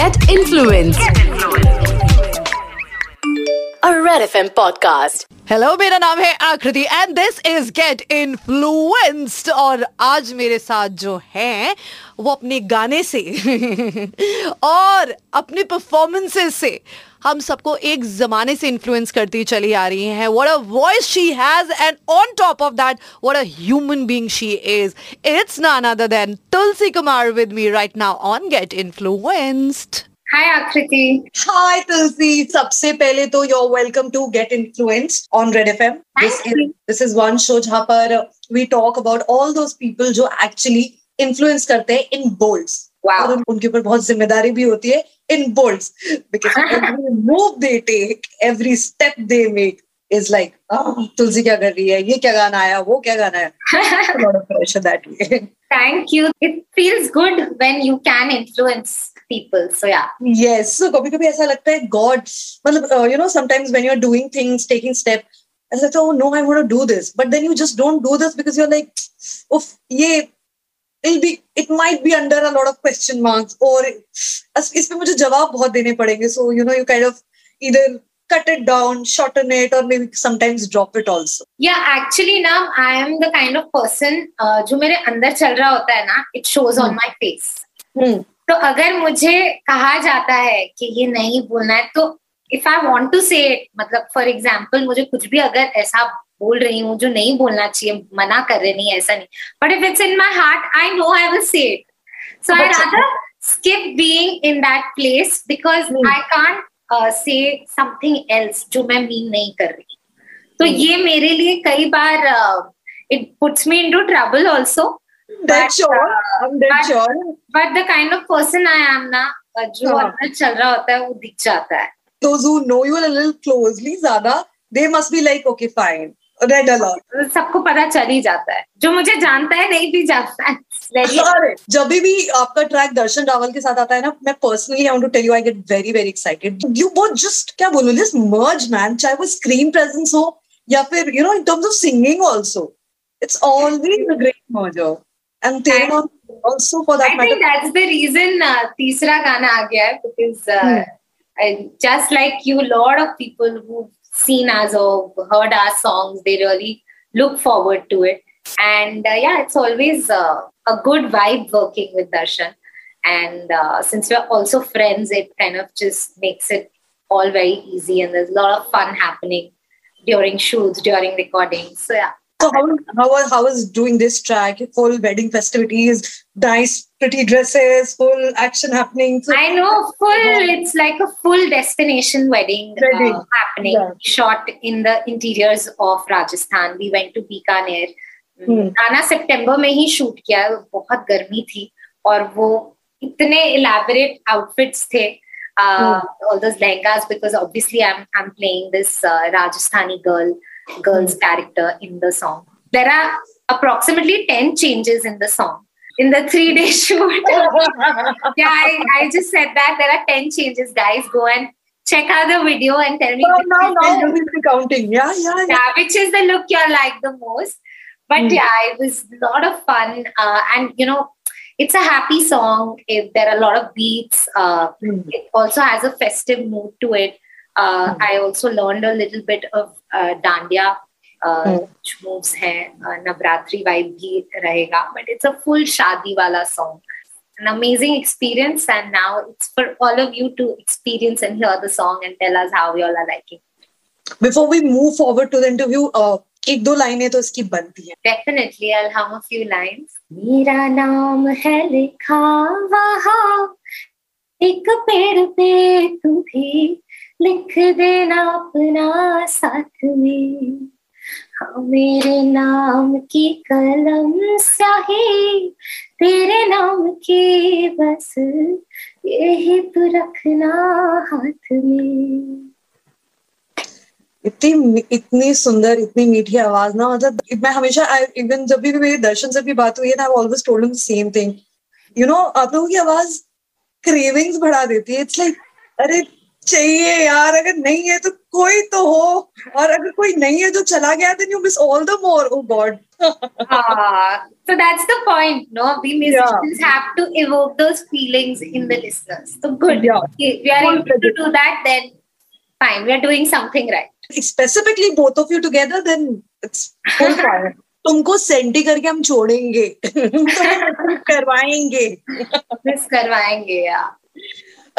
Get influenced. A Red FM podcast. Hello मेरा नाम है Akriti and this is get influenced और आज मेरे साथ जो हैं वो अपने गाने से और अपने परफॉर्मेंसेस से हम सबको एक जमाने से इन्फ्लुएंस करती चली आ रही हैं. What a voice she has and on top of that what a human being she is. It's none other than Tulsi Kumar with me right now on get influenced. Hi Akriti. Hi Tulsi. सबसे पहले तो you're welcome to Get Influenced on Red FM. This is one show जहाँ पर we talk about all those people जो actually influence करते हैं in bolds. Wow. और उनके ऊपर बहुत जिम्मेदारी भी होती है in bolds because every move they take, every step they make is like Tulsi क्या कर रही है, ये क्या गाना आया, वो क्या गाना आया. A lot of pressure that way. Thank you. It feels good when you can influence people. So yeah. Yes. So कभी-कभी ऐसा लगता है God, मतलब you know sometimes when you're doing things, taking step, ऐसा लगता है oh no I want to do this, but then you just don't do this because you're like, oh ये it might be under a lot of question marks और इसपे मुझे जवाब बहुत देने पड़ेंगे. So you know you kind of either cut it down, shorten it, or maybe sometimes drop it also. Yeah, actually now I am the kind of person जो मेरे अंदर चल रहा होता है ना, it shows on my face. तो अगर मुझे कहा जाता है कि ये नहीं बोलना है तो if I want to say it, मतलब for example मुझे कुछ भी अगर ऐसा बोल रही हूँ जो नहीं बोलना चाहिए, मना कर रही नहीं, ऐसा नहीं, but if it's in my heart, I know I will say it. So I rather skip being in that place because I can't say something else जो मैं mean नहीं कर रही. तो ये मेरे लिए कई बार it puts me into trouble also. That's sure. I'm that sure. But the kind of person I am ना, जो अंदर चल रहा होता है वो दिख जाता है. Those who know you a little closely ज़्यादा, they must be like okay fine, read a lot. सबको पता चल ही जाता है, जो मुझे जानता है नहीं भी जानता है. जब भी आपका ट्रैक दर्शन रावल के साथ आता है ना, मैं personally I want to tell you I get very very excited. You both just क्या बोलूं, दिस मर्ज मैन, चाहे वो स्क्रीन प्रेजेंस हो या फिर you know in terms of singing also, it's always a great merger and then also for that matter I think that's the reason तीसरा गाना आ गया है because just like you lot of people who seen us और heard our songs they really look forward to it. And yeah, it's always a good vibe working with Darshan. And since we're also friends, it kind of just makes it all very easy. And there's a lot of fun happening during shoots, during recording. So yeah. So how was doing this track? Full wedding festivities, nice pretty dresses, full action happening. So, I know, full. It's like a full destination wedding. Happening. Yeah. Shot in the interiors of Rajasthan. We went to Bikaner. गाना सितंबर में ही shoot किया, बहुत गर्मी थी और वो इतने elaborate outfits थे, all those lehengas, because obviously I am playing this Rajasthani girls character in the song. There are approximately 10 changes in the song in the 3-day shoot. Yeah, I just said that there are 10 changes, guys. Go and check out the video and tell me. No, we will be counting. Yeah, which is the look you like the most? But yeah, it was a lot of fun and you know, it's a happy song. There are a lot of beats. It also has a festive mood to it. I also learned a little bit of dandiya, which moves hai, Navratri vibe bhi rahega. But it's a full shadi wala song. An amazing experience, and now it's for all of you to experience and hear the song and tell us how you all are liking it. Before we move forward to the interview, एक दो लाइनें तो इसकी बनती हैं. Definitely, I'll hum a few lines. मेरा नाम है लिखा वहाँ एक पेड़ पे, तू भी लिख देना अपना साथ में. हाँ, मेरे नाम की कलम स्याही, तेरे नाम की बस यही तू रखना हाथ में. इतनी सुंदर, इतनी मीठी आवाज ना, मतलब मैं हमेशा इवन जब भी मेरी दर्शन से भी बात हुई है ना, I always told him the same thing. You know आप लोगों की आवाज क्रेविंग्स बढ़ा देती है. इट्स लाइक अरे चाहिए यार, अगर नहीं है तो कोई तो हो, और अगर कोई नहीं है जो चला गया then you miss all the more, oh God. So that's the point, no? We musicians have to evoke those feelings in the listeners. So good. Okay, we are able to do that, then fine, we are doing something right. Specifically both of you together, then it's full fun. तुमको senti करके हम छोड़ेंगे, करवाएंगे यार.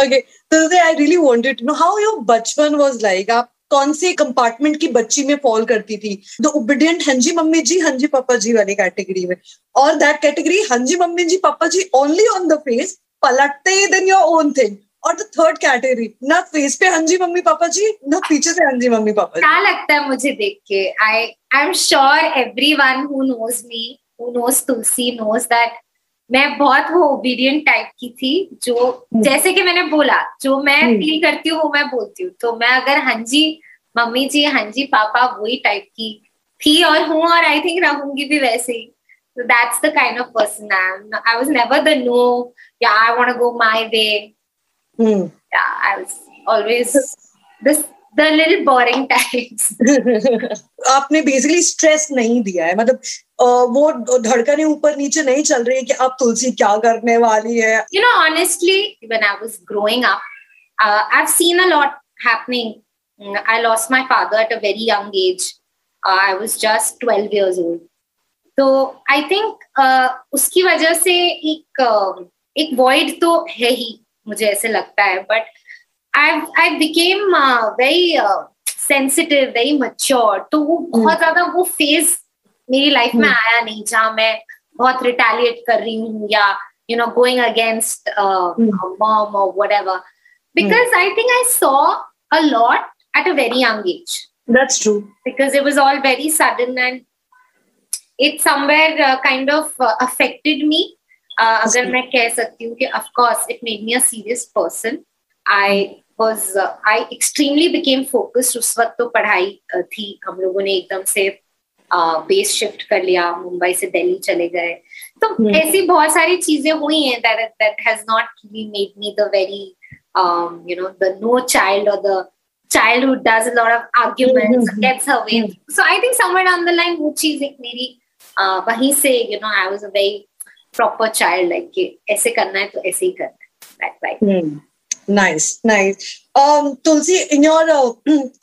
Okay, so I really wanted to know how your बचपन was like. आप कौन से कंपार्टमेंट की बच्ची में फॉल करती थी? The obedient हंजी मम्मी जी हंजी पापा जी वाली कैटेगरी में, और that category हंजी mummy ji papa ji only on the face, पलटते ही then your own thing. और the third category, ना फेस पे हंजी मम्मी पापा जी, ना पीछे से हंजी मम्मी पापा जी. क्या लगता है मुझे देख के? I am sure everyone who knows me, who knows Tulsi, knows that मैं बहुत वो obedient type की थी, जो जैसे कि मैंने बोला, जो मैं फील करती हूँ वो मैं बोलती हूँ. तो मैं अगर हंजी मम्मी जी हंजी पापा वही टाइप की थी और हूँ, और आई थिंक रहूंगी भी वैसे ही. So that's the kind of person I am. I was never the no, yeah, I want to go my way. Yeah, I was always the little boring types. आपने basically stress नहीं दिया है, मतलब वो धड़कने ऊपर नीचे नहीं चल रही है कि आप तुलसी क्या करने वाली है. You know, honestly, when I was growing up, I've seen a lot happening. I lost my father at a very young age. I was just 12 years old. So I think उसकी वजह से एक void तो है ही, मुझे ऐसे लगता है. But I became very sensitive, very mature. तो वो बहुत ज्यादा वो phase मेरी लाइफ में आया नहीं, जहाँ मैं बहुत रिटेलिएट कर रही हूँ या you know going against mom और whatever, because I think I saw a lot at a very young age. That's true, because it was all very sudden and it somewhere kind of affected me. अगर मैं कह सकती हूँ कि of course it made me a serious person. I extremely became focused. उस वक्त तो पढ़ाई थी, हम लोगों ने एकदम से बेस शिफ्ट कर लिया, मुंबई से दिल्ली चले गए, तो ऐसी बहुत सारी चीजें हुई हैं that has not really made me the very you know the no child or the child who does a lot of arguments gets her way. So I think somewhere down the line वो चीज एक मेरी वहीं से you know I was a very proper child, like कि ऐसे करना है तो ऐसे ही करना है. That's right. Nice. Tulsi, in your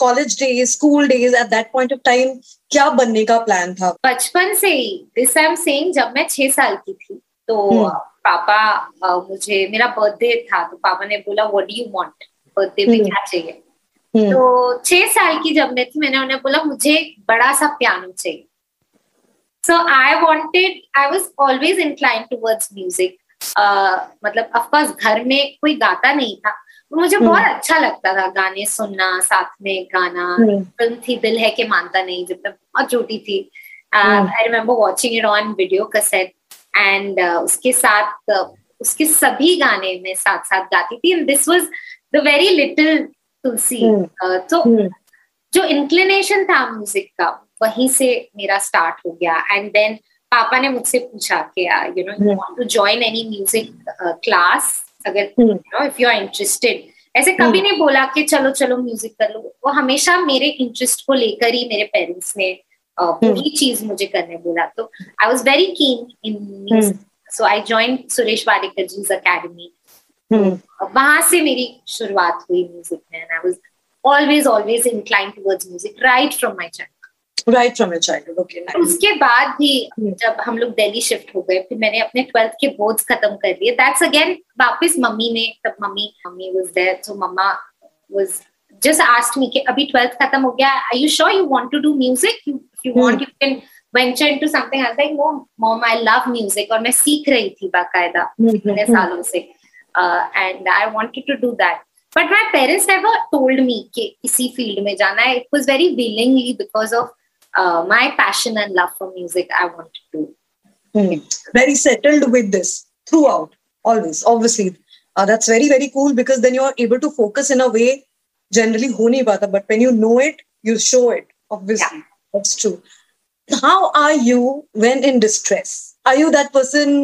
college days, school days, at that point of time, क्या बनने का प्लान था? बचपन से ही. This I'm saying, जब मैं 6 साल की थी तो पापा मुझे, मेरा बर्थडे था तो पापा ने बोला What do you want? Birthday पे क्या चाहिए? तो 6 साल की जब मैं थी, मैंने उन्हें बोला मुझे बड़ा सा पियानो चाहिए. So I was always inclined towards music. मतलब ऑफ कोर्स घर में कोई गाता नहीं था, मुझे बहुत अच्छा लगता था गाने सुनना, साथ में गाना. फिल्म थी दिल है कि मानता नहीं, जब मैं बहुत छोटी थी. I remember watching it on video cassette and उसके साथ उसके सभी गाने मैं साथ साथ गाती थी. And this was the very little Tulsi. तो जो इंक्लिनेशन था म्यूजिक का, वहीं से मेरा स्टार्ट हो गया. एंड देन पापा ने मुझसे पूछा कि you know you want to join any music class, अगर you know if you are interested. ऐसे कभी नहीं बोला कि चलो चलो म्यूजिक कर लो, वो हमेशा मेरे इंटरेस्ट को लेकर ही मेरे पेरेंट्स ने पूरी चीज मुझे करने बोला. तो आई was very keen in music, so I join Suresh Wadkar जीज academy. वहां से मेरी शुरुआत हुई म्यूजिक में. And I was always inclined towards music right from my childhood. Right from your childhood, okay. Nice. उसके बाद भी जब हम लोग दिल्ली शिफ्ट हो गए, फिर मैंने अपने 12th के बोर्ड्स खत्म कर लिए. That's again वापस मम्मी ने, तब mummy was there, so mama was just asked me कि अभी 12th खत्म हो गया, are you sure you want to do music? If you want, you can venture into something. I was like, no, mom, I love music. और मैं सीख रही थी बाकायदा इतने सालों से, and I wanted to do that. But my parents never told me कि इसी फील्ड में जाना है. It was very willingly because of my passion and love for music. I wanted to very settled with this throughout, always, obviously. That's very very cool, because then you are able to focus in a way generally ho nahi pata, but when you know it, you show it, obviously. Yeah. That's true. How are you when in distress? Are you that person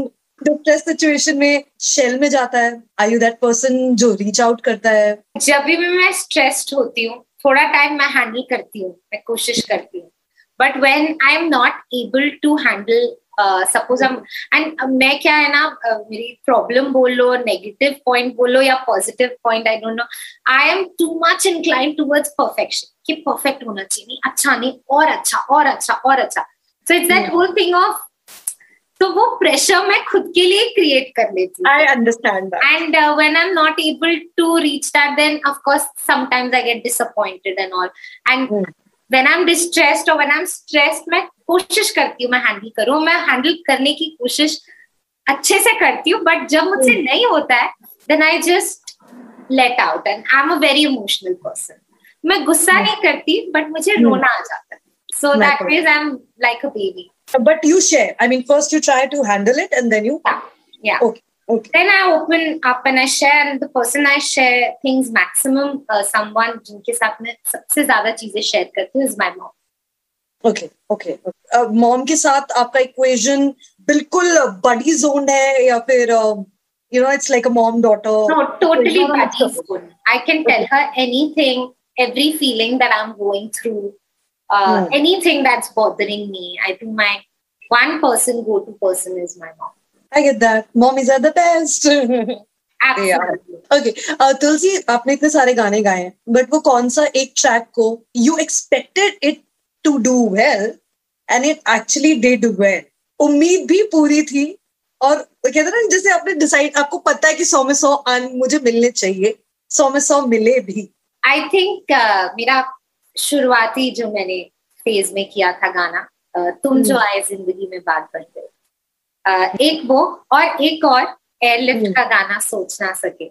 depress situation में shell में जाता है? Are you that person जो reach out करता है? जब भी मैं स्ट्रेस्ड होती हूँ थोड़ा टाइम मैं हैंडल करती हूँ, मैं कोशिश करती हूँ, but when I am not able to handle suppose मैं क्या है ना मेरी प्रॉब्लम बोलो, नेगेटिव पॉइंट बोलो या positive point, I don't know, I am too much inclined towards perfection कि परफेक्ट होना चाहिए, नहीं अच्छा नहीं और अच्छा और अच्छा और अच्छा, so it's that whole thing of, तो वो प्रेशर मैं खुद के लिए क्रिएट कर लेती हूँ। I understand that and when I am not able to reach that then of course sometimes I get disappointed and all and When I'm distressed or when I'm stressed, मैं कोशिश करती हूँ मैं हैंडल करूँ, मैं हैंडल करने की कोशिश अच्छे से करती हूँ, बट जब मुझसे नहीं होता है then I just let out and I'm a very emotional person. मैं गुस्सा नहीं करती बट मुझे रोना आ जाता है, so that means I'm like a baby. But you share. I mean, first you try to handle it and then you. Yeah. Okay. Then I open up and I share, and the person I share things maximum, someone जिनके साथ मैं सबसे ज्यादा चीजें share करती हूँ is my mom. Okay. Mom के साथ आपका equation बिल्कुल buddy zone है या फिर you know it's like a mom daughter? No, totally buddy zone. I can tell her anything, every feeling that I'm going through, anything that's bothering me. I think my one person go to person is my mom. I get that. Mommies are the best. Absolutely. Yeah. Okay. Tulsi, आपने इतने सारे गाने गाए हैं, but वो कौन सा एक track को you expected it to do well and it actually did well? उम्मीद भी पूरी थी और कहते ना जैसे आपने decide, आपको पता है कि 100 में 100 मुझे मिलने चाहिए, 100 में 100 मिले भी. I think मेरा शुरुआती जो मैंने फेज में किया था गाना तुम जो आए जिंदगी में बात बन गई, एक वो और एक और एयरलिफ्ट का गाना सोच ना सके,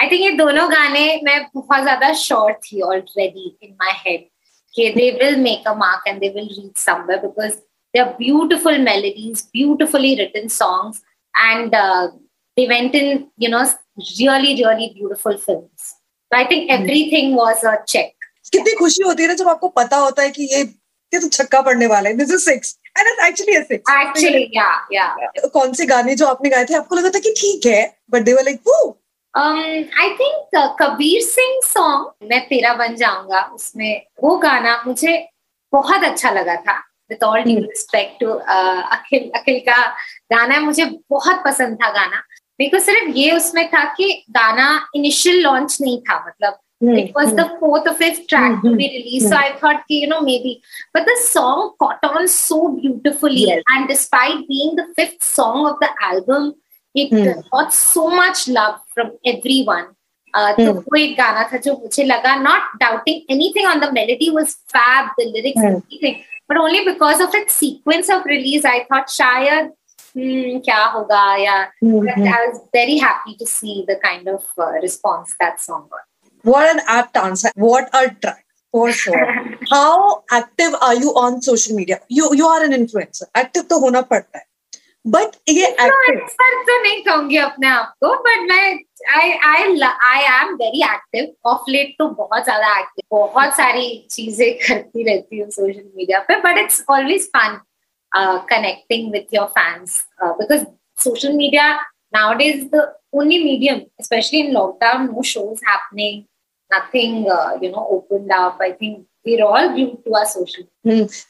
आई थिंक ये दोनों गाने मैं बहुत ज्यादा श्योर थी ऑलरेडी इन माय हेड कि they will make a mark and they will reach somewhere because they are beautiful melodies, beautifully written songs and they went in you know really really beautiful films, so I think everything was a check. कितनी खुशी होती है ना जब आपको पता होता है कि ये तो छक्का पड़ने वाला है, this is 6 and it's actually a 6. Actually, yeah. कौन से गाने जो आपने गाए थे आपको लगा था कि ठीक है but they were like woo? I think Kabir Singh song मैं तेरा बन जाऊंगा, उसमें वो गाना मुझे बहुत अच्छा लगा था, with all due respect to अखिल का गाना मुझे बहुत पसंद था गाना, बिकॉज सिर्फ ये उसमें था कि गाना इनिशियल लॉन्च नहीं था, मतलब it was the 4th or 5th track to be released, so I thought ki, you know, maybe, but the song caught on so beautifully and despite being the 5th song of the album it got so much love from everyone, so wo ek gaana tha jo mujhe laga, not doubting anything on the melody was fab, the lyrics everything, but only because of its sequence of release I thought shayad kya hoga ya, but I was very happy to see the kind of response that song got. What an apt answer. What a track, for sure. How active are you on social media? You are an influencer. Active तो होना पड़ता है. But ये influencer तो नहीं कहूँगी अपने आप को, but मैं I am very active. Off late तो बहुत ज़्यादा active. बहुत सारी चीजें करती रहती हूँ social media पे, but it's always fun connecting with your fans because social media nowadays is the only medium, especially in lockdown, no shows happening, nothing, opened up. I think we're all glued to our social.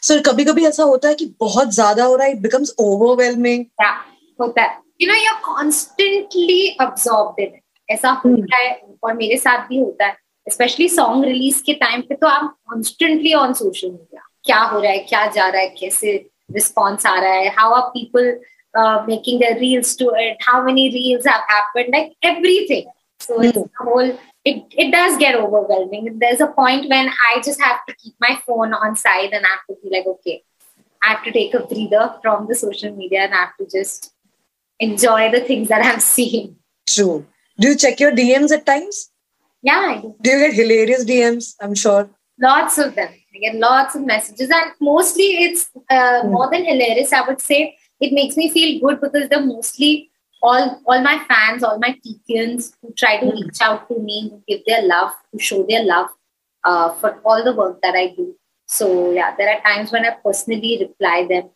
So, कभी-कभी ऐसा होता है कि बहुत ज़्यादा हो रहा है, it becomes overwhelming. Yeah, होता है. You know, you're constantly absorbed in it. ऐसा होता है और मेरे साथ भी होता है. Especially song release के time पे तो आप constantly on social media. क्या हो रहा है, क्या जा रहा है, कैसे response आ रहा है, how are people making their reels to it, how many reels have happened, like everything, so it's the whole it does get overwhelming. There's a point when I just have to keep my phone on side and I have to be like, okay, I have to take a breather from the social media and I have to just enjoy the things that I'm seeing. True. Do you check your DMs at times? Yeah, I do. Do you get hilarious DMs? I'm sure. Lots of them. I get lots of messages and mostly it's more than hilarious, I would say. It makes me feel good because they're mostly all my fans, all my Teekans who try to reach out to me, who give their love, who show their love for all the work that I do. So yeah, there are times when I personally reply them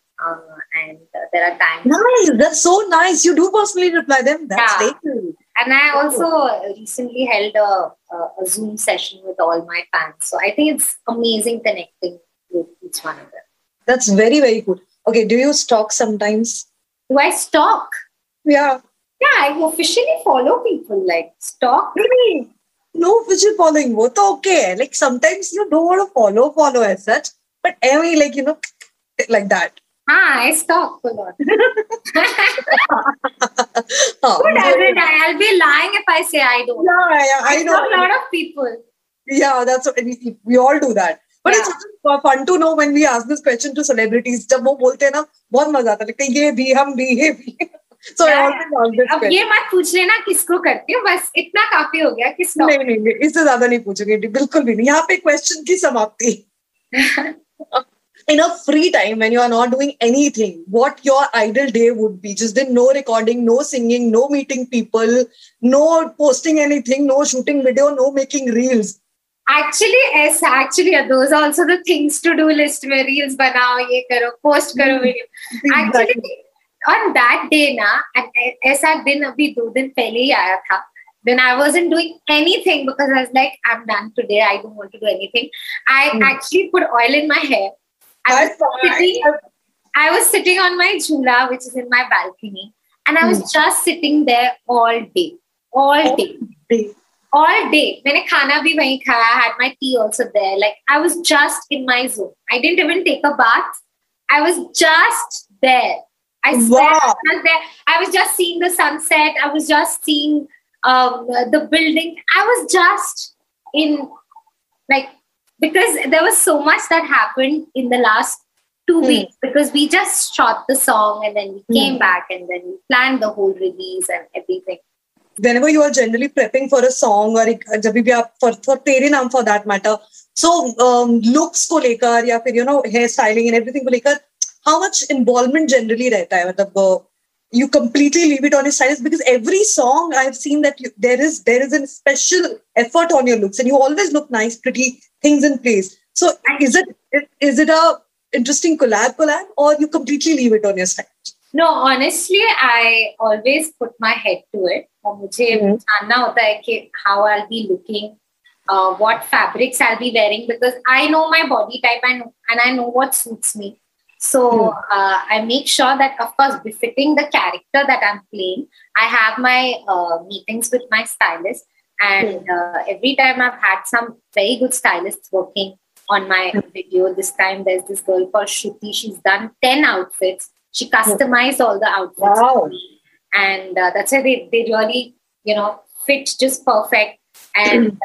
and there are times. Nice, that's so nice. You do personally reply them. That's great. And I also recently held a Zoom session with all my fans. So I think it's amazing connecting with each one of them. That's very, very good. Okay, do you stalk sometimes? Do I stalk? Yeah. Yeah, I officially follow people, like stalk. Really? No official following. That's okay. Like sometimes you don't want to follow as such. But anyway, like, you know, like that. Ah, I stalk a lot. Good, I'll be lying if I say I don't. Yeah, I know. A lot of people. Yeah, that's what we all do that. But it's fun to know when we ask this question to celebrities. जब वो बोलते हैं ना बहुत मजा आता है लगता है ये भी हम भी ये भी. So I always ask this question. अब ये मत पूछ लेना किसको करती हूँ बस इतना काफी हो गया कि स्टॉक. नहीं नहीं इससे ज्यादा नहीं पूछेंगे बिल्कुल भी नहीं यहाँ पे क्वेश्चन की समाप्ति. In a free time when you are not doing anything, what your ideal day would be? Just then, no recording, no singing, no meeting people, no posting anything, no shooting video, no making reels. Actually, yes, actually, those are also the things to do list. Mein reels banao, ye karo, post karo video. Actually, on that day na, ऐसा दिन अभी 2 दिन पहले ही आया था. Then I wasn't doing anything because I was like, I'm done today. I don't want to do anything. I actually put oil in my hair. I was sitting on my jhula, which is in my balcony, and I was just sitting there all day. मैंने खाना भी वहीं खाया. I had my tea also there. Like I was just in my zone. I didn't even take a bath. I was just there. I swear I was there. I was just seeing the sunset. I was just seeing the building. I was just in like. Because there was so much that happened in the last 2 weeks because we just shot the song and then we came back and then we planned the whole release and everything. Whenever you are generally prepping for a song or for Tere Naam for that matter, so looks ko lekar ya fir, you know, hair styling and everything ko lekar, how much involvement generally rehta hai? Matlab, you completely leave it on your stylist because every song I've seen that there is a special effort on your looks and you always look nice, pretty, things in place. So is it a interesting collab or you completely leave it on your stylist? No, honestly, I always put my head to it. मुझे जानना होता है कि how I'll be looking, what fabrics I'll be wearing because I know my body type and I know what suits me. So I make sure that, of course, befitting the character that I'm playing, I have my meetings with my stylist. And every time I've had some very good stylists working on my video. This time there's this girl called Shruti. She's done 10 outfits. She customized all the outfits for me. And that's why they really, you know, fit just perfect. And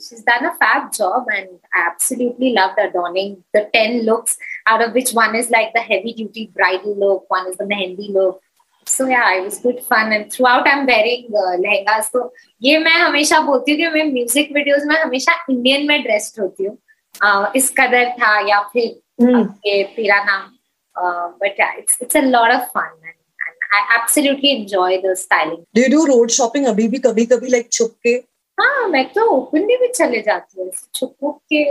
she's done a fab job and I absolutely loved adorning the 10 looks out of which one is like the heavy duty bridal look, one is the mehendi look. So yeah, it was good fun and throughout I'm wearing lehengas. So ये मैं हमेशा बोलती हूँ कि मैं music videos में हमेशा Indian में dressed होती हूँ. इस कदर था या फिर तेरा नाम. But yeah, it's a lot of fun. I absolutely enjoy the styling. Do you do road shopping अभी भी कभी-कभी like छुपके? हाँ मैं तो openly भी चले जाती हूँ छुपके.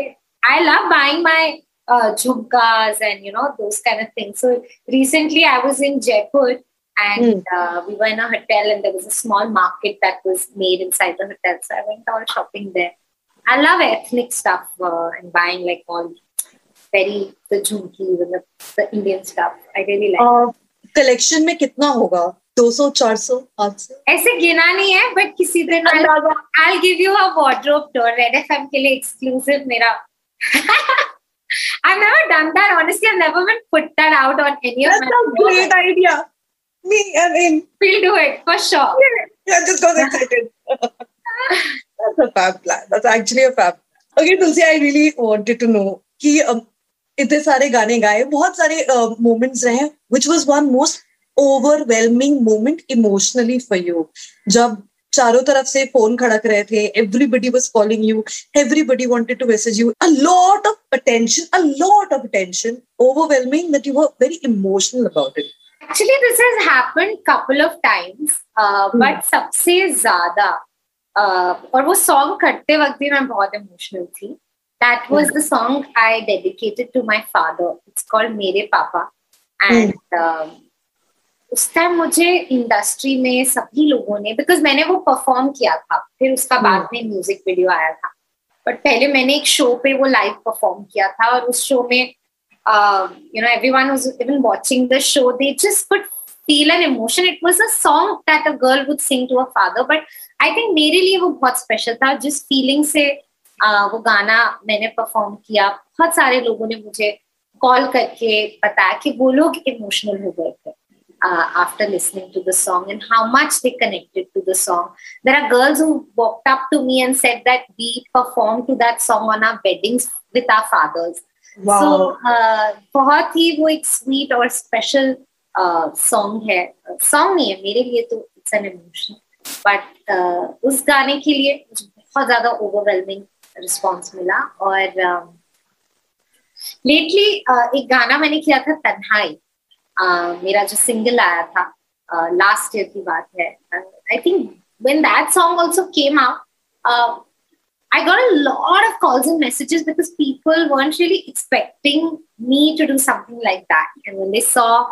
I love buying my jhumkas and you know those kind of things. So recently I was in Jaipur and we were in a hotel and there was a small market that was made inside the hotel. So I went all shopping there. I love ethnic stuff and buying like all the jhumkis and the Indian stuff. I really like it. Collection में कितना होगा 200 400 800 ऐसे गिना नहीं है but किसी दिन I'll give you a wardrobe tour Red FM के लिए exclusive मेरा. I've never done that honestly. I've never been put that out on any of my. That's a great idea. Me, I mean, we'll do it for sure. Yeah, just got excited. That's a fab plan. That's actually a fab. Okay, Tulsi, I really wanted to know कि इतने सारे गाने गाए बहुत सारे moments रहे which was one most overwhelming moment emotionally for you जब चारों तरफ से फोन खड़क रहे थे everybody was calling you everybody wanted to message you a lot of attention overwhelming that you were very emotional about it. Actually this has happened couple of times but सबसे ज़्यादा और वो song करते वक्त भी मैं बहुत emotional थी. That was the song I dedicated to my father. It's called Mere Papa. And उस टाइम मुझे इंडस्ट्री में सभी लोगों ने, बिकॉज मैंने वो परफॉर्म किया था, फिर उसका बाद में म्यूजिक वीडियो आया था, बट पहले मैंने एक शो पे वो लाइव परफॉर्म किया था और उस शो में you know, everyone was even watching the show, they just could feel an emotion. It was a song that a girl would sing to her father, but I think मेरे लिए वो बहुत special था. जिस feeling से वो गाना मैंने perform किया, बहुत सारे लोगों ने मुझे call करके बताया कि वो लोग emotional हो गए थे after listening to the song and how much they connected to the song. There are girls who walked up to me and said that we performed to that song on our weddings with our fathers. Wow. So बहुत ही वो एक sweet और special song है. Song नहीं है मेरे लिए तो, it's an emotion. But उस गाने के लिए मुझे बहुत ज़्यादा overwhelming response मिला. और lately एक गाना मैंने किया था तन्हाई, मेरा जो सिंगल आया था लास्ट ईयर की बात है. I think when that song also came out I got a lot of calls and messages because people weren't really expecting me to do something like that. And when they saw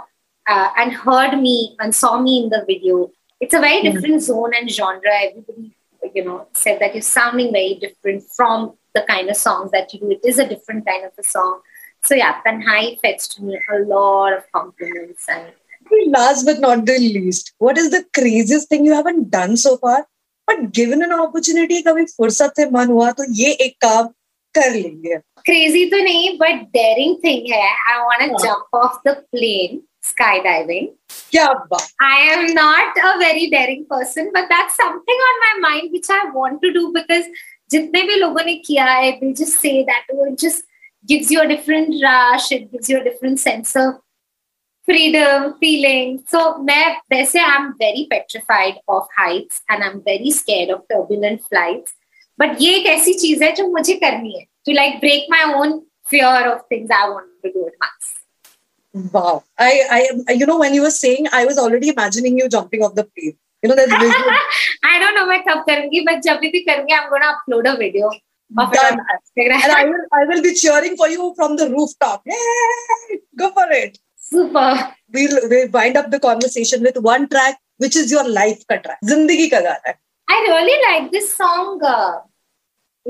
and heard me and saw me in the video, it's a very different zone and genre. Everybody, you know, said that you're sounding very different from the kind of songs that you do. It is a different kind of a song. So yeah, Tanhai fetched me a lot of compliments. And last but not the least, what is the craziest thing you haven't done so far? But given an opportunity, कभी फुर्सत से मन हुआ तो ये एक काम कर लेंगे. Crazy तो नहीं, but daring thing है. I want to jump off the plane, skydiving. क्या बात! I am not a very daring person, but that's something on my mind which I want to do because जितने भी लोगों ने किया है, they just say that it just gives you a different rush, it gives you a different sense of freedom, feeling. So, I'm very petrified of heights and I'm very scared of turbulent flights. But ये एक ऐसी चीज़ है जो मुझे करनी है. To like break my own fear of things I want to do at once. Wow. I you know, when you were saying, I was already imagining you jumping off the plane. You know, that's visual. I don't know मैं कब करूँगी, but जब भी करूँगी, I'm gonna upload a video. Done. And I will be cheering for you from the rooftop. Yay! Go for it. Super. We'll wind up the conversation with one track, which is your life ka track. Zindagi ka gaana. I really like this song.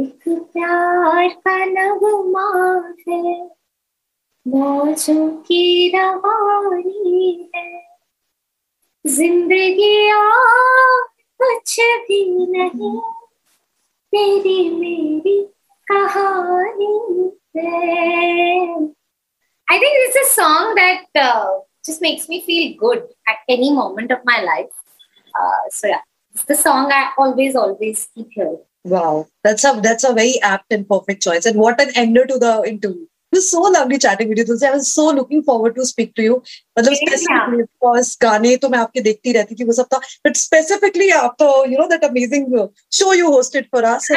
Ek pyar ka nagma hai, maujon ki rawani hai, zindagi aur kuch bhi nahi, teri meri kahani hai. I think it's a song that just makes me feel good at any moment of my life. So yeah, it's the song I always keep hearing. Wow, that's a very apt and perfect choice. And what an ender to the interview. It was so lovely chatting with you, Tulsi. I was so looking forward to speak to you. Matlab specifically, of course, गाने तो मैं आपके देखती रहती थी वो सब था. But specifically, आप तो you know that amazing show you hosted for us.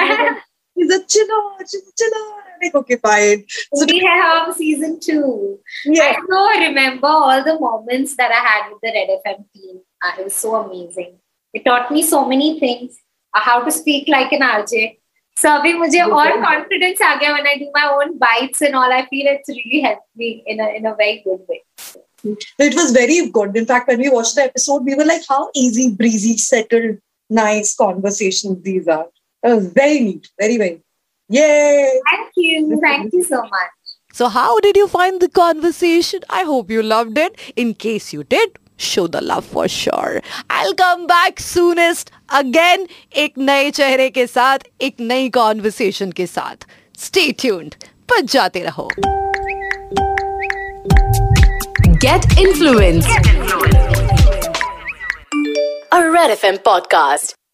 Is a chiller. Okay, fine. So we have season 2. Yeah. I so remember all the moments that I had with the Red FM team. It was so amazing. It taught me so many things. How to speak like an RJ. So abhi mujhe aur confidence aa gaya when I do my own bites and all. I feel it's really helped me in a very good way. It was very good. In fact, when we watched the episode, we were like, how easy, breezy, settled, nice conversations these are. It was very neat. Very, very neat. Yay! Thank you. Thank you so much. So how did you find the conversation? I hope you loved it. In case you did, show the love for sure. I'll come back soonest again एक नए चेहरे के साथ, एक नई conversation के साथ. Stay tuned. पर जाते रहो. Get influenced. A Red FM podcast.